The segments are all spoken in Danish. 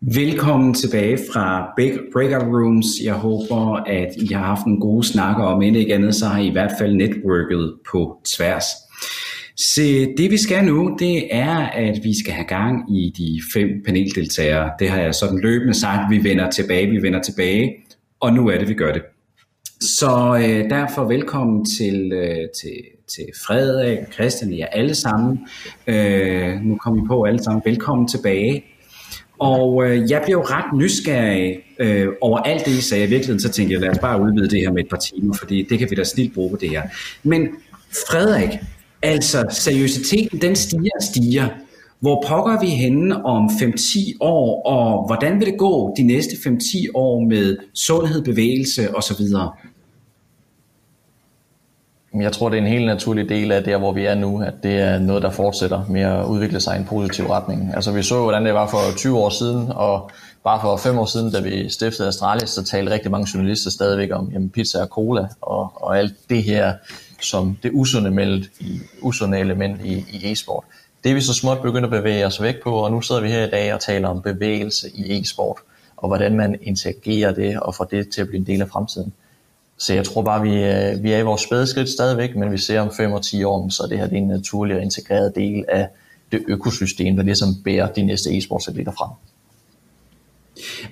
Velkommen tilbage fra Breakout Rooms. Jeg håber, at I har haft en god snak, og om ikke andet, så har I i hvert fald networket på tværs. Så det vi skal nu, det er, at vi skal have gang i de 5 paneldeltagere. Det har jeg sådan løbende sagt, vi vender tilbage, og nu er det, vi gør det. Så derfor velkommen til Frederik og Christian, jer alle sammen. Nu kommer I på alle sammen. Velkommen tilbage. Og jeg blev jo ret nysgerrig over alt det, I sagde. I virkeligheden så tænkte jeg, lad os bare udvide det her med et par timer, fordi det kan vi da snilt bruge på det her. Men Frederik, altså seriøsiteten, den stiger og stiger. Hvor pokker vi henne om 5-10 år, og hvordan vil det gå de næste 5-10 år med sundhed, bevægelse osv.? Jeg tror, det er en helt naturlig del af der, hvor vi er nu, at det er noget, der fortsætter med at udvikle sig i en positiv retning. Altså vi så, hvordan det var for 20 år siden, og bare for 5 år siden, da vi stiftede Astralis, så talte rigtig mange journalister stadigvæk om pizza og cola og alt det her som det usunde element i e-sport. Det er vi så småt begyndt at bevæge os væk på, og nu sidder vi her i dag og taler om bevægelse i e-sport, og hvordan man interagerer det og får det til at blive en del af fremtiden. Så jeg tror bare, vi er i vores spæde skridt stadigvæk, men vi ser om 5 og 10 år, så det her det er en naturlig og integreret del af det økosystem, der ligesom bærer de næste e-sportsatleter frem.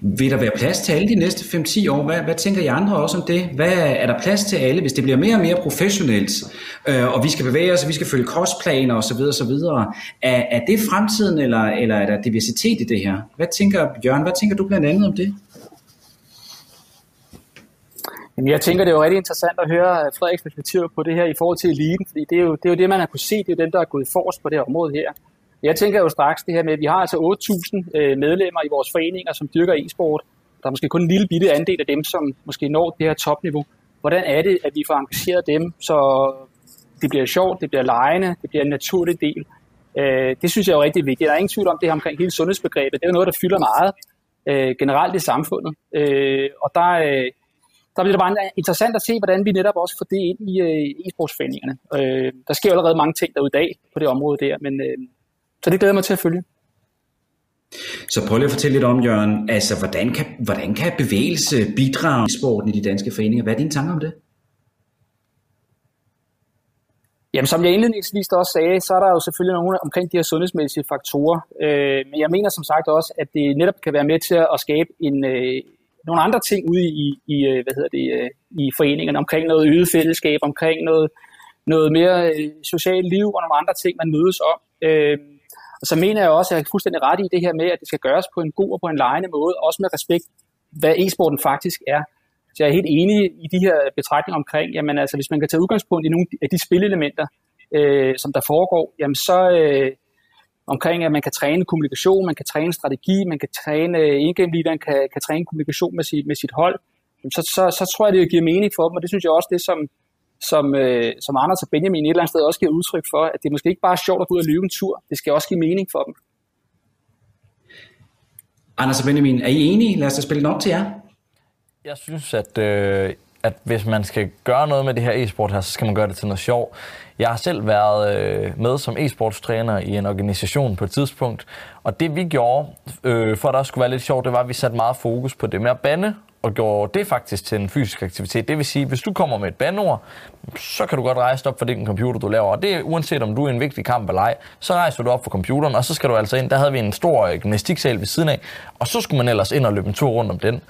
Vil der være plads til alle de næste 5-10 år? Hvad tænker I andre også om det? Hvad er der plads til alle, hvis det bliver mere og mere professionelt, og vi skal bevæge os, og vi skal følge kostplaner osv. osv.? Er det fremtiden, eller er der diversitet i det her? Hvad tænker Jørgen? Hvad tænker du blandt andet om det? Jamen, jeg tænker, det er jo rigtig interessant at høre Frederiks perspektiv på det her i forhold til eliten, fordi det er jo det, man har kunne se, det er dem, der er gået forrest på det her område her. Jeg tænker jo straks det her med, at vi har altså 8.000 medlemmer i vores foreninger, som dyrker e-sport. Der er måske kun en lille bitte andel af dem, som måske når det her topniveau. Hvordan er det, at vi får engageret dem, så det bliver sjovt, det bliver legende, det bliver en naturlig del? Det synes jeg er jo rigtig vigtigt. Der er ingen tvivl om det her omkring hele sundhedsbegrebet. Det er jo noget, der fylder meget generelt i samfundet. Og der bliver det bare interessant at se, hvordan vi netop også får det ind i e-sportsforeningerne. Der sker allerede mange ting derude i dag på det område der, men så det glæder mig til at følge. Så prøv lige at fortælle lidt om, Jørgen, altså hvordan kan bevægelse bidrage i sporten i de danske foreninger? Hvad er dine tanker om det? Jamen, som jeg indledningsvis også sagde, så er der jo selvfølgelig nogle omkring de her sundhedsmæssige faktorer, men jeg mener som sagt også, at det netop kan være med til at skabe nogle andre ting ude i foreningerne, omkring noget øget fællesskab, omkring noget mere socialt liv og nogle andre ting, man mødes om. Og så mener jeg også, at jeg er fuldstændig ret i det her med, at det skal gøres på en god og på en legende måde, også med respekt, hvad e-sporten faktisk er. Så jeg er helt enig i de her betragtninger omkring, jamen altså hvis man kan tage udgangspunkt i nogle af de spillelementer, som der foregår, jamen så omkring, at man kan træne kommunikation, man kan træne strategi, man kan træne in-game-leaderen, kan træne kommunikation med sit hold, så tror jeg, det giver mening for dem, og det synes jeg også, det som Anders og Benjamin et eller andet sted også giver udtryk for, at det måske ikke bare er sjovt at gå ud og løbe en tur, det skal også give mening for dem. Anders og Benjamin, er I enige? Lad os da spille den op til jer. Jeg synes, at hvis man skal gøre noget med det her e-sport her, så skal man gøre det til noget sjovt. Jeg har selv været med som e-sportstræner i en organisation på et tidspunkt, og det vi gjorde, for at det også skulle være lidt sjovt, det var, at vi satte meget fokus på det med at bande, og gjorde det faktisk til en fysisk aktivitet. Det vil sige, at hvis du kommer med et bandeord, så kan du godt rejse op for den computer, du laver. Og det er uanset om du er en vigtig kamp eller ej, så rejser du op for computeren, og så skal du altså ind. Der havde vi en stor gymnastiksal ved siden af, og så skulle man ellers ind og løbe en tur rundt om den.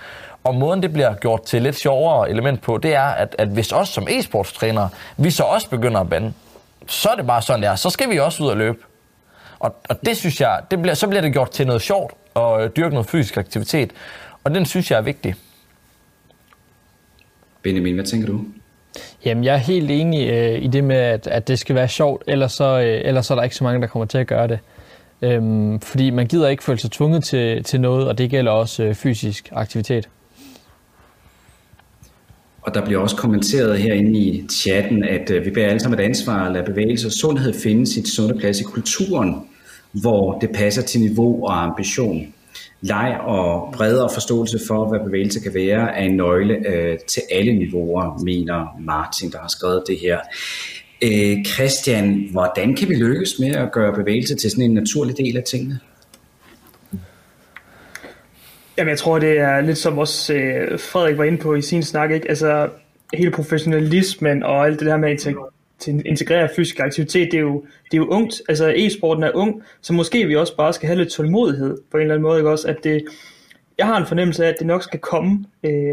Og måden det bliver gjort til lidt sjovere element på, det er, at hvis os som e-sportstrænere, vi så også begynder at bande, så er det bare sådan der, så skal vi også ud og løbe. Og det synes jeg, så bliver det gjort til noget sjovt og dyrke noget fysisk aktivitet, og den synes jeg er vigtig. Benjamin, hvad tænker du? Jamen, jeg er helt enig i det med, at det skal være sjovt, ellers er der ikke så mange, der kommer til at gøre det. Fordi man gider ikke føle sig tvunget til noget, og det gælder også fysisk aktivitet. Og der bliver også kommenteret herinde i chatten, at vi bærer alle sammen et ansvar at lade bevægelse og sundhed finde sit sunde plads i kulturen, hvor det passer til niveau og ambition. Leg og bredere forståelse for, hvad bevægelse kan være, er en nøgle til alle niveauer, mener Martin, der har skrevet det her. Christian, hvordan kan vi lykkes med at gøre bevægelse til sådan en naturlig del af tingene? Jamen, jeg tror, det er lidt som også Frederik var inde på i sin snak, ikke? Altså, hele professionalismen og alt det der med at integrere fysisk aktivitet, det er jo ungt. Altså, e-sporten er ung, så måske vi også bare skal have lidt tålmodighed på en eller anden måde, ikke også? At det, jeg har en fornemmelse af, at det nok skal komme,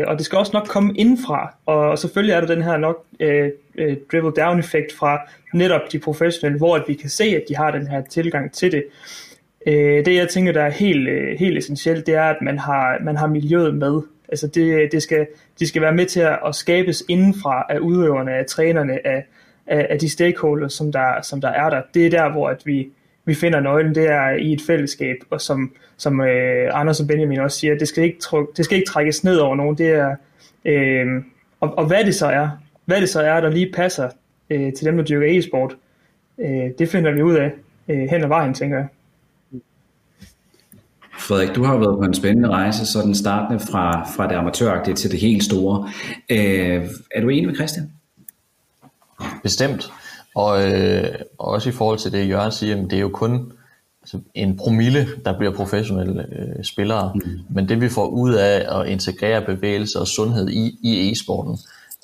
og det skal også nok komme indfra. Og selvfølgelig er der den her nok dribble-down-effekt fra netop de professionelle, hvor at vi kan se, at de har den her tilgang til det. Det jeg tænker, der er helt essentielt, det er, at man har miljøet med. Altså de skal være med til at skabes indenfra af udøverne, af trænerne, af de stakeholders, som der er der. Det er der, hvor at vi finder nøglen, det er i et fællesskab, og som Anders og Benjamin også siger, det skal ikke trækkes ned over nogen. Det er, og hvad det så er, der lige passer til dem, der dyrker e-sport, det finder vi ud af hen ad vejen, tænker jeg. Frederik, du har været på en spændende rejse, sådan startende fra det amatøragtige til det helt store. Er du enig med Christian? Bestemt. Og også i forhold til det, Jørgen siger, det er jo kun altså, en promille, der bliver professionelle spillere. Mm. Men det vi får ud af at integrere bevægelse og sundhed i e-sporten,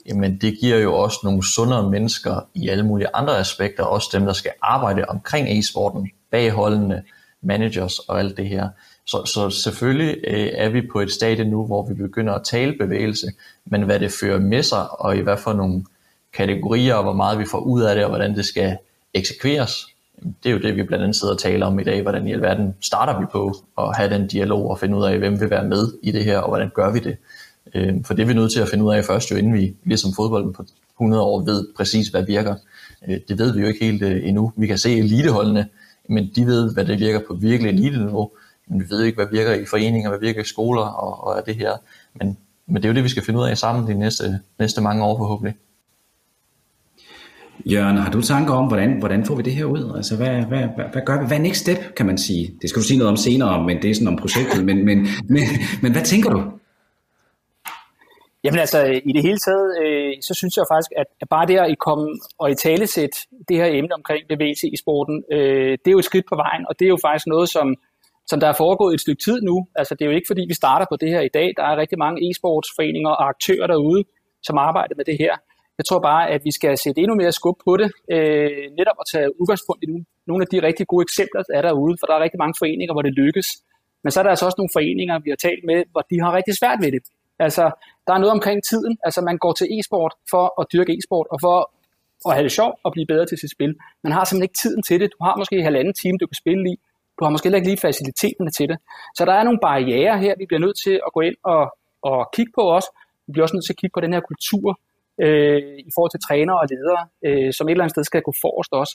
jamen det giver jo også nogle sundere mennesker i alle mulige andre aspekter, også dem, der skal arbejde omkring e-sporten, bagholdende, managers og alt det her. Så selvfølgelig er vi på et stadie nu, hvor vi begynder at tale bevægelse, men hvad det fører med sig, og i hvad for nogle kategorier, og hvor meget vi får ud af det, og hvordan det skal eksekveres, det er jo det, vi blandt andet sidder og taler om i dag, hvordan i alverden starter vi på at have den dialog, og finde ud af, hvem vil være med i det her, og hvordan gør vi det. For det er vi nødt til at finde ud af først, jo inden vi, ligesom fodbolden på 100 år, ved præcis, hvad virker. Det ved vi jo ikke helt endnu. Vi kan se eliteholdene, men de ved, hvad det virker på virkelig elite-niveau, men vi ved ikke, hvad virker i foreninger, hvad virker i skoler og af det her. Men det er jo det, vi skal finde ud af sammen de næste mange år forhåbentlig. Jørgen, har du tanker om, hvordan får vi det her ud? Altså, hvad gør vi? Hvad er next step, kan man sige? Det skal du sige noget om senere, men det er sådan om projektet, men hvad tænker du? Jamen altså, i det hele taget, så synes jeg faktisk, at bare det at komme og i talesæt det her emne omkring bevægelse i sporten, det er jo et skridt på vejen, og det er jo faktisk noget, som der er foregået et stykke tid nu. Altså, det er jo ikke, fordi vi starter på det her i dag. Der er rigtig mange e-sportsforeninger og aktører derude, som arbejder med det her. Jeg tror bare, at vi skal sætte endnu mere skub på det, netop at tage udgangspunkt i nogle af de rigtig gode eksempler, der er derude, for der er rigtig mange foreninger, hvor det lykkes. Men så er der altså også nogle foreninger, vi har talt med, hvor de har rigtig svært ved det. Altså, der er noget omkring tiden. Altså, man går til e-sport for at dyrke e-sport, og for at have det sjovt og blive bedre til sit spil. Man har simpelthen ikke tiden til det. Du har måske 1,5 time, du kan spille i. Du har måske heller ikke lige faciliteterne til det. Så der er nogle barrierer her, vi bliver nødt til at gå ind og kigge på også. Vi bliver også nødt til at kigge på den her kultur i forhold til trænere og ledere, som et eller andet sted skal gå forrest også.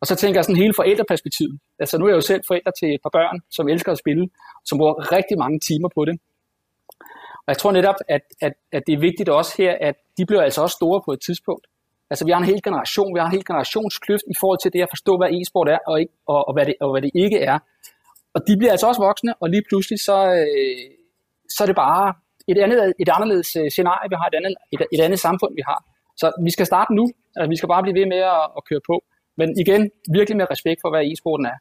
Og så tænker jeg sådan hele forældreperspektivet. Altså, nu er jeg jo selv forældre til et par børn, som elsker at spille, som bruger rigtig mange timer på det. Og jeg tror netop, at det er vigtigt også her, at de bliver altså også store på et tidspunkt. Altså, vi har en hel generation, vi har en hel generationskløft i forhold til det at forstå, hvad e-sport er, og hvad det ikke er. Og de bliver altså også voksne, og lige pludselig så er det bare et anderledes scenarie, vi har, et andet samfund, vi har. Så vi skal starte nu, altså, vi skal bare blive ved med at køre på. Men igen, virkelig med respekt for, hvad e-sporten er.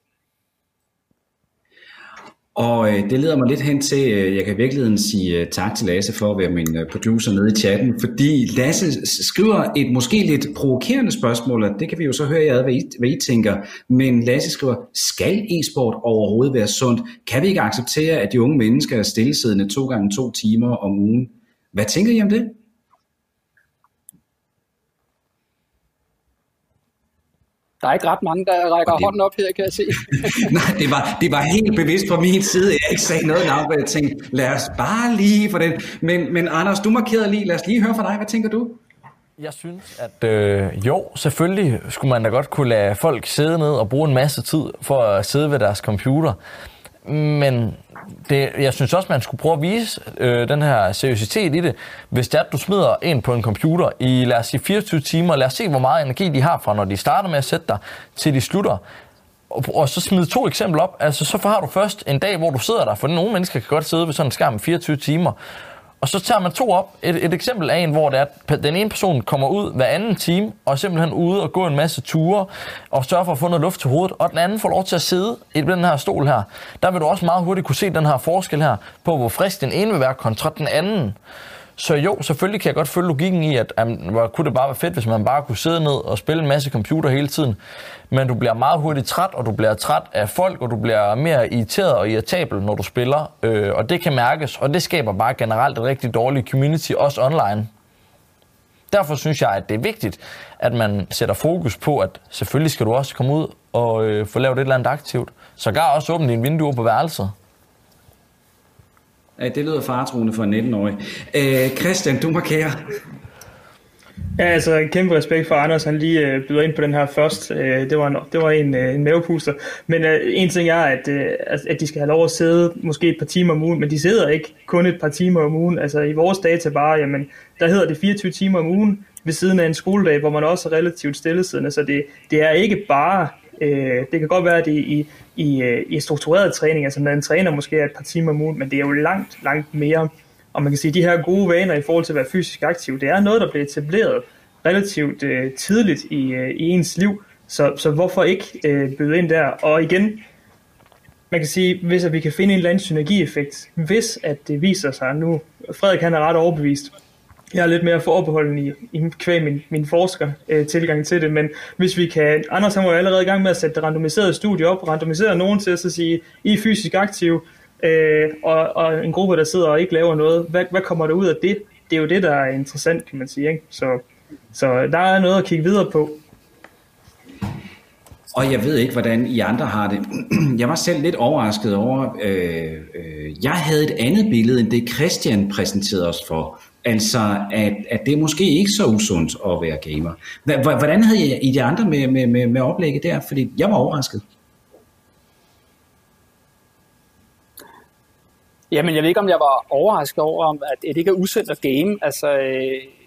Og det leder mig lidt hen til, jeg kan i virkeligheden sige tak til Lasse for at være min producer nede i chatten, fordi Lasse skriver et måske lidt provokerende spørgsmål, og det kan vi jo så høre jer ad, hvad I tænker. Men Lasse skriver, skal e-sport overhovedet være sundt? Kan vi ikke acceptere, at de unge mennesker er stillesiddende 2 gange 2 timer om ugen? Hvad tænker I om det? Der er ikke ret mange, der rækker hånden op her, kan jeg se. Nej, det var helt bevidst fra min side. Jeg ikke sagde noget navn, men jeg tænkte, lad os bare lige for den. Men Anders, du markerede lige. Lad os lige høre fra dig. Hvad tænker du? Jeg synes, at jo, selvfølgelig skulle man da godt kunne lade folk sidde ned og bruge en masse tid for at sidde ved deres computer. Men jeg synes også, man skulle prøve at vise den her seriøsitet i det. Hvis det er, at du smider en på en computer i, lad os sige, 24 timer, lad os se, hvor meget energi de har fra, når de starter med at sætte dig, til de slutter. Og så smid 2 eksempler op. Altså, så har du først en dag, hvor du sidder der, for nogle mennesker kan godt sidde ved sådan en skærm 24 timer. Og så tager man to op. Et eksempel af en, hvor det er, den ene person kommer ud hver anden time, og er simpelthen ude og går en masse ture, og sørger for at få noget luft til hovedet, og den anden får lov til at sidde i den her stol her. Der vil du også meget hurtigt kunne se den her forskel her, på hvor frisk den ene vil være kontra den anden. Så jo, selvfølgelig kan jeg godt følge logikken i, at kunne det bare være fedt, hvis man bare kunne sidde ned og spille en masse computer hele tiden. Men du bliver meget hurtigt træt, og du bliver træt af folk, og du bliver mere irriteret og irritabel, når du spiller. Og det kan mærkes, og det skaber bare generelt et rigtig dårligt community, også online. Derfor synes jeg, at det er vigtigt, at man sætter fokus på, at selvfølgelig skal du også komme ud og få lavet et eller andet aktivt. Sågar også åbne dine vinduer på værelset. Det lyder faretruende for en 19-årig. Christian, du markerer. Ja, altså kæmpe respekt for Anders, han lige byder ind på den her først. Det var en mavepuster. Men en ting er, at de skal have lov at sidde måske et par timer om ugen, men de sidder ikke kun et par timer om ugen. Altså i vores database, jamen, der hedder det 24 timer om ugen ved siden af en skoledag, hvor man også er relativt stillesiddende. Så det er ikke bare... Det kan godt være, at det er i struktureret træning, altså man træner måske et par timer om ugen, men det er jo langt, langt mere. Og man kan sige, at de her gode vaner i forhold til at være fysisk aktiv, det er noget, der bliver etableret relativt tidligt i ens liv. Så hvorfor ikke byde ind der? Og igen, man kan sige, hvis at vi kan finde en eller anden synergieffekt, hvis at det viser sig nu, Frederik han er ret overbevist. Jeg er lidt mere forbeholden i kvæg min forsker tilgang til det, men hvis vi kan... Anders han var jo allerede i gang med at sætte det randomiserede studie op, randomisere nogen til at så sige, I er fysisk aktive, og en gruppe, der sidder og ikke laver noget. Hvad kommer der ud af det? Det er jo det, der er interessant, kan man sige. Ikke? Så der er noget at kigge videre på. Og jeg ved ikke, hvordan I andre har det. Jeg var selv lidt overrasket over... jeg havde et andet billede, end det Christian præsenterede os for. Altså, at det er måske ikke så usundt at være gamer. Hvordan havde I de andre med oplægget der? Fordi jeg var overrasket. Jamen, jeg ved ikke, om jeg var overrasket over, at det ikke er usundt at game. Altså,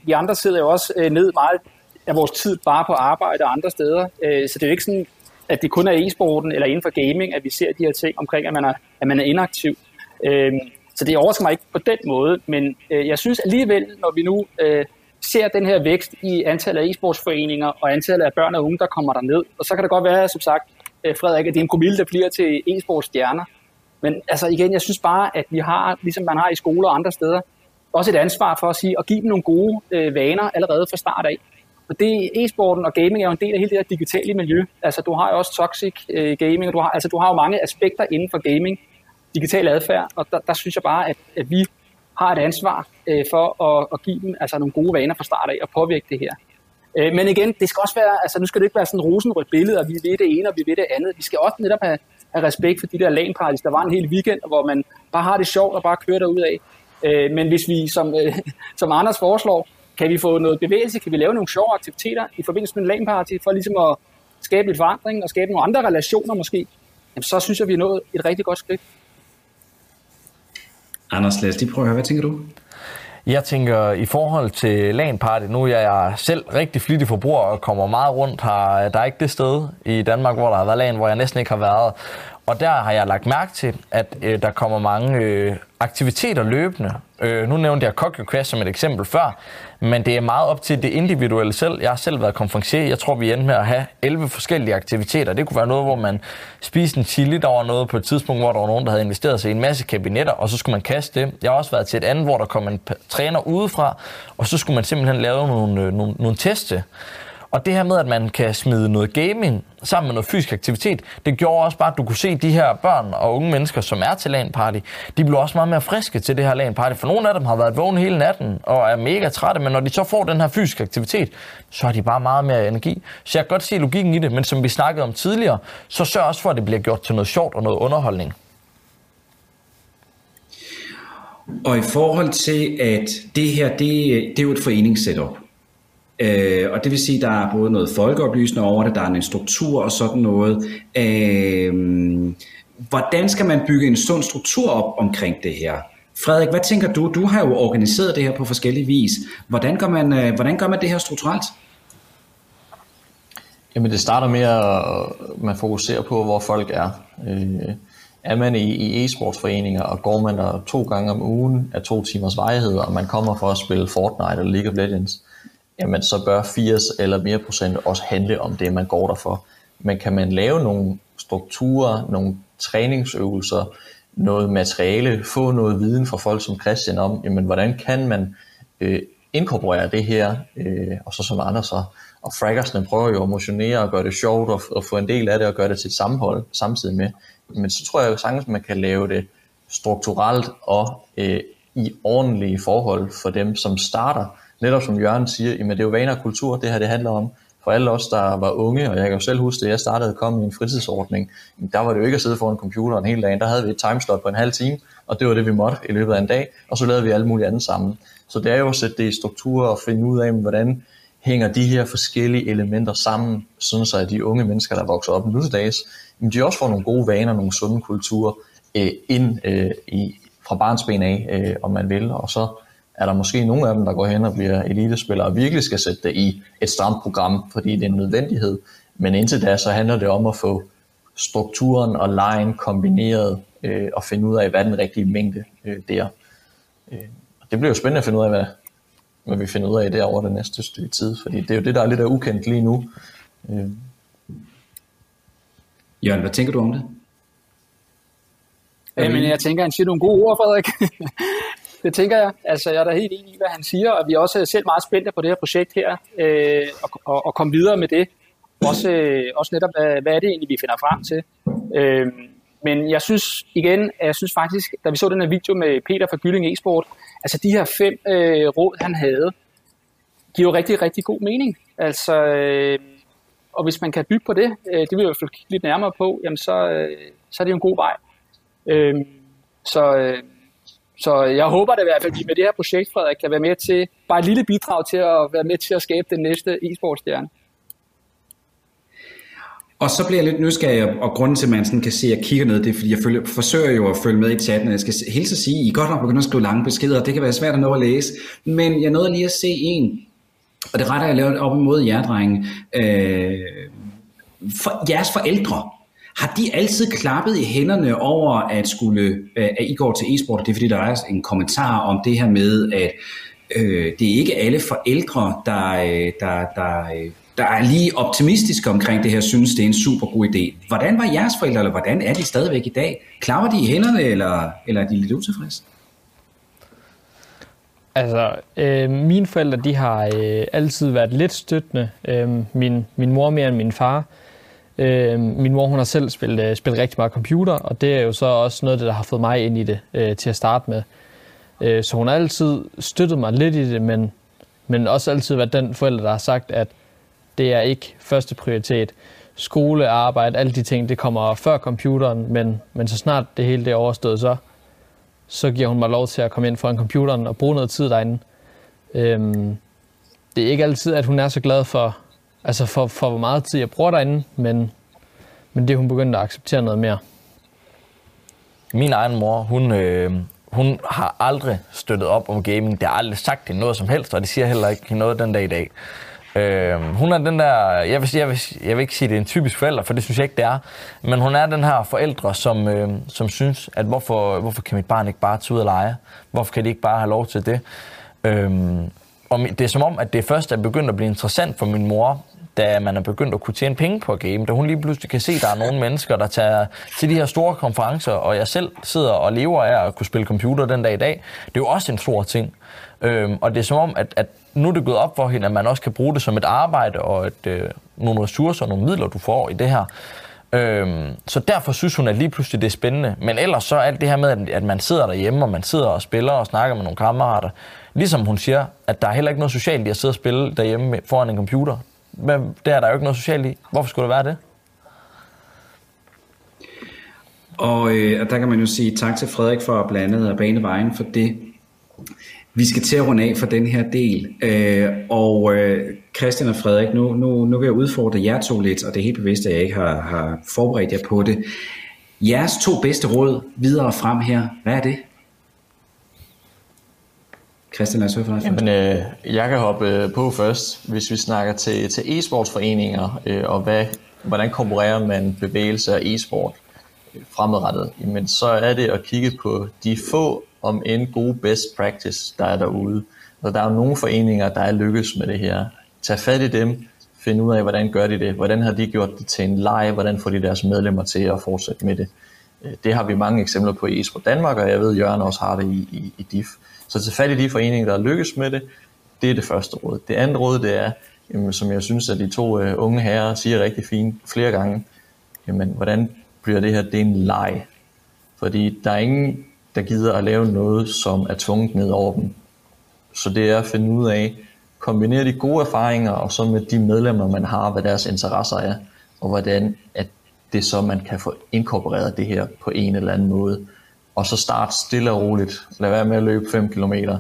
de andre sidder jo også ned meget af vores tid bare på arbejde og andre steder. Så det er jo ikke sådan, at det kun er e-sporten eller inden for gaming, at vi ser de her ting omkring, at man er inaktiv. Så det overrasker mig ikke på den måde, men jeg synes alligevel, når vi nu ser den her vækst i antallet af e-sportsforeninger og antallet af børn og unge, der kommer derned, og så kan det godt være, som sagt, Frederik, at det er en promille, der bliver til e-sportsstjerner. Men altså igen, jeg synes bare, at vi har, ligesom man har i skoler og andre steder, også et ansvar for at sige, at give dem nogle gode vaner allerede fra start af. Og det e-sporten og gaming er jo en del af hele det her digitale miljø. Altså du har jo også toxic gaming, og du har jo mange aspekter inden for gaming, digital adfærd, og der synes jeg bare, at vi har et ansvar for at give dem altså nogle gode vaner fra start af og påvirke det her. Men igen, det skal også være, altså nu skal det ikke være sådan et rosenrødt billede, og vi ved det ene, og vi ved det andet. Vi skal også netop have respekt for de der LAN-parties. Der var en hel weekend, hvor man bare har det sjovt og bare kører derudad. Men hvis vi, som Anders foreslår, kan vi få noget bevægelse, kan vi lave nogle sjove aktiviteter i forbindelse med en LAN-party, for ligesom at skabe lidt forandring og skabe nogle andre relationer måske, jamen, så synes jeg, vi er nået et rigtig godt skridt. Anders, lad os lige prøve at høre. Hvad tænker du? Jeg tænker i forhold til LAN-party. Nu er jeg selv rigtig flittig forbruger og kommer meget rundt her. Der er ikke det sted i Danmark, hvor der har været LAN, hvor jeg næsten ikke har været. Og der har jeg lagt mærke til, at der kommer mange aktiviteter løbende. Nu nævnte jeg CockyCast som et eksempel før, men det er meget op til det individuelle selv. Jeg har selv været konferencier. Jeg tror, vi endte med at have 11 forskellige aktiviteter. Det kunne være noget, hvor man spiste en chili, der var noget på et tidspunkt, hvor der var nogen, der havde investeret sig i en masse kabinetter, og så skulle man kaste det. Jeg har også været til et andet, hvor der kom en træner udefra, og så skulle man simpelthen lave nogle teste. Og det her med, at man kan smide noget gaming sammen med noget fysisk aktivitet, det gjorde også bare, at du kunne se de her børn og unge mennesker, som er til LAN-party, de blev også meget mere friske til det her LAN-party. For nogle af dem har været vågne hele natten og er mega trætte, men når de så får den her fysiske aktivitet, så har de bare meget mere energi. Så jeg kan godt se logikken i det, men som vi snakkede om tidligere, så sørg også for, at det bliver gjort til noget sjovt og noget underholdning. Og i forhold til, at det her, det er jo et foreningssetup. Og det vil sige, at der er både noget folkeoplysende over det, der er en struktur og sådan noget. Hvordan skal man bygge en sund struktur op omkring det her? Frederik, hvad tænker du? Du har jo organiseret det her på forskellige vis. Hvordan gør man det her strukturelt? Jamen det starter med, at man fokuserer på, hvor folk er. Er man i e-sportsforeninger, og går man der 2 gange om ugen af 2 timers varighed, og man kommer for at spille Fortnite eller League of Legends, jamen så bør 80 eller mere procent også handle om det, man går der for. Men kan man lave nogle strukturer, nogle træningsøvelser, noget materiale, få noget viden fra folk som Christian om, jamen hvordan kan man inkorporere det her, og så som andre så. Og Fraggersne prøver jo at motionere og gøre det sjovt, og få en del af det og gøre det til et sammenhold samtidig med. Men så tror jeg jo sagtens, man kan lave det strukturelt og i ordentlige forhold for dem, som starter. Netop som Jørgen siger, jamen det er jo vaner og kultur, det her det handler om. For alle os, der var unge, og jeg kan jo selv huske, da jeg startede at komme i en fritidsordning, der var det jo ikke at sidde foran computeren hele dagen. Der havde vi et timeslot på en halv time, og det var det, vi måtte i løbet af en dag, og så lavede vi alle mulige andre sammen. Så det er jo at sætte det i strukturer og finde ud af, hvordan hænger de her forskellige elementer sammen, sådan så at de unge mennesker, der vokser op nu til dags, de også får nogle gode vaner, nogle sunde kulturer ind fra barnsben af, om man vil, og så er der måske nogle af dem, der går hen og bliver elitespillere og virkelig skal sætte det i et stramt program, fordi det er en nødvendighed. Men indtil da, så handler det om at få strukturen og lejen kombineret og finde ud af, hvad den rigtige mængde der. Det bliver jo spændende at finde ud af, hvad vi finder ud af der over det næste stykke tid, fordi det er jo det, der er lidt af ukendt lige nu. Jørgen, hvad tænker du om det? Jamen, jeg tænker, han siger nogle gode ord, Frederik. Det tænker jeg. Altså, jeg er da helt enig i, hvad han siger, og vi er også selv meget spændte på det her projekt her, og komme videre med det. Også netop, hvad er det egentlig, vi finder frem til. Men jeg synes igen, faktisk, da vi så den her video med Peter fra Gylling E-sport, altså de her 5 råd, han havde, giver jo rigtig, rigtig god mening. Altså, og hvis man kan bygge på det, det vil jeg i hvert fald kigge lidt nærmere på, jamen så er det jo en god vej. Så jeg håber da i hvert fald, at vi med det her projekt, Frederik, kan være med til, bare et lille bidrag til at være med til at skabe den næste e-sportstjerne. Og så bliver jeg lidt nysgerrig, og grunden til, at man sådan kan se, at jeg kigger ned, det er, fordi jeg forsøger jo at følge med i chatten, og jeg skal hilse at sige, at I godt nok begynder at skrive lange beskeder, og det kan være svært at nå at læse, men jeg nåede lige at se en, og det retter jeg lavet op imod jer, drenge. Jeres forældre, har de altid klappet i hænderne over, at I går til e-sport? Det er fordi, der er en kommentar om det her med, at det er ikke alle forældre, der er lige optimistiske omkring det her, synes det er en super god idé. Hvordan var jeres forældre, eller hvordan er de stadigvæk i dag? Klapper de i hænderne, eller er de lidt utilfredse? Altså, mine forældre, de har altid været lidt støttende. Min mor mere end min far. Min mor, hun har selv spillet rigtig meget computer, og det er jo så også noget, der har fået mig ind i det til at starte med. Så hun har altid støttet mig lidt i det, men også altid været den forælder, der har sagt, at det er ikke første prioritet. Skole, arbejde, alle de ting, det kommer før computeren, men så snart det hele er overstået, så giver hun mig lov til at komme ind foran computeren og bruge noget tid derinde. Det er ikke altid, at hun er så glad for hvor meget tid jeg bruger derinde, men det hun begyndte at acceptere noget mere. Min egen mor, hun har aldrig støttet op om gaming. Det har aldrig sagt hende noget som helst, og det siger heller ikke noget den dag i dag. Hun er den der, jeg vil ikke sige, at det er en typisk forælder, for det synes jeg ikke, det er, men hun er den her forældre, som synes, at hvorfor kan mit barn ikke bare tage ud og lege? Hvorfor kan de ikke bare have lov til det? Og det er som om, at det først er begyndt at blive interessant for min mor, da man er begyndt at kunne tjene penge på at game, da hun lige pludselig kan se, at der er nogle mennesker, der tager til de her store konferencer, og jeg selv sidder og lever af at kunne spille computer den dag i dag. Det er jo også en stor ting. Og det er som om, at nu er det gået op for hende, at man også kan bruge det som et arbejde og nogle ressourcer og nogle midler, du får i det her. Så derfor synes hun, at lige pludselig det er spændende. Men ellers så alt det her med, at man sidder derhjemme, og man sidder og spiller og snakker med nogle kammerater. Ligesom hun siger, at der er heller ikke noget socialt i at sidde og spille derhjemme foran en computer. Men der er der jo ikke noget socialt i. Hvorfor skulle der være det? Og der kan man jo sige tak til Frederik for blandet og Banevejen for det. Vi skal til at runde af for den her del, Christian og Frederik, nu vil jeg udfordre jer to lidt, og det er helt bevidst, at jeg ikke har forberedt jer på det. Jeres 2 bedste råd videre frem her, hvad er det? Christian, lad os høre fra dig. Jamen, jeg kan hoppe på først, hvis vi snakker til e-sportsforeninger, og hvordan konkurrerer man bevægelser og e-sport. fremadrettet, men så er det at kigge på de få om en gode best practice, der er derude. Og der er jo nogle foreninger, der er lykkes med det her. Tag fat i dem, find ud af, hvordan gør de det, hvordan har de gjort det til en live, hvordan får de deres medlemmer til at fortsætte med det. Det har vi mange eksempler på i e-sport Danmark, og jeg ved, Jørgen også har det i DIF. Så tag fat i de foreninger, der er lykkes med det. Det er det første råd. Det andet råd, det er, jamen, som jeg synes, at de to unge herrer siger rigtig fint flere gange, jamen, hvordan bliver det her, det er en leg. Fordi der er ingen, der gider at lave noget, som er tvunget ned over dem. Så det er at finde ud af, kombinere de gode erfaringer, og så med de medlemmer, man har, hvad deres interesser er, og hvordan at det så, man kan få inkorporeret det her på en eller anden måde. Og så start stille og roligt. Lad være med at løbe 5 kilometer.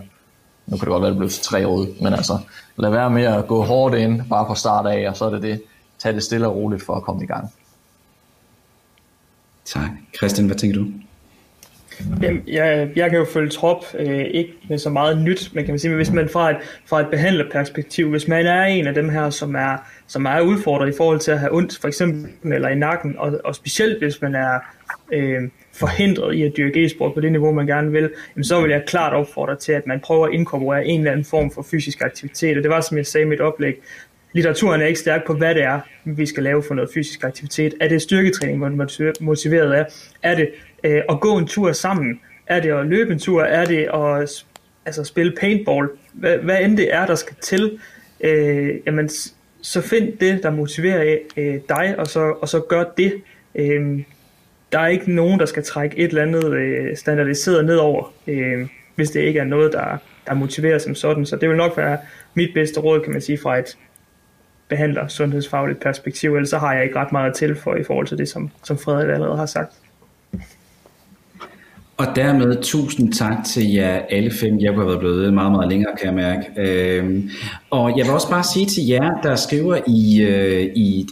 Nu kan det godt være, at det blev til 3 år, men altså, lad være med at gå hårdt ind, bare på start af, og så er det det. Tag det stille og roligt for at komme i gang. Tak. Christian, hvad tænker du? Jamen, jeg kan jo følge trop, ikke med så meget nyt, men kan man sige, men hvis man fra et behandlerperspektiv, hvis man er en af dem her, som er udfordret i forhold til at have ondt, for eksempel, eller i nakken, og specielt hvis man er forhindret i at dyrke e-sport på det niveau, man gerne vil, jamen, så vil jeg klart opfordre til, at man prøver at inkorporere en eller anden form for fysisk aktivitet, og det var, som jeg sagde i mit oplæg, litteraturen er ikke stærk på, hvad det er, vi skal lave for noget fysisk aktivitet. Er det styrketræning, man er motiveret af? Er det at gå en tur sammen? Er det at løbe en tur? Er det at spille paintball? Hvad end det er, der skal til, jamen, så find det, der motiverer dig, og så gør det. Der er ikke nogen, der skal trække et eller andet standardiseret nedover, hvis det ikke er noget, der motiverer som sådan. Så det vil nok være mit bedste råd, kan man sige, fra et behandler sundhedsfagligt perspektiv, ellers så har jeg ikke ret meget at tilføje i forhold til det, som Frederik allerede har sagt. Og dermed tusind tak til jer alle 5. Jeg kunne have blevet meget, meget længere, kan jeg mærke. Og jeg vil også bare sige til jer, der skriver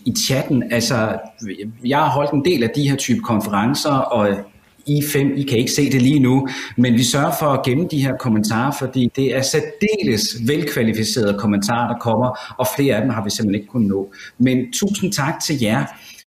i chatten, altså jeg har holdt en del af de her type konferencer, og I5, I kan ikke se det lige nu, men vi sørger for at gemme de her kommentarer, fordi det er særdeles velkvalificerede kommentarer, der kommer, og flere af dem har vi simpelthen ikke kunnet nå. Men tusind tak til jer.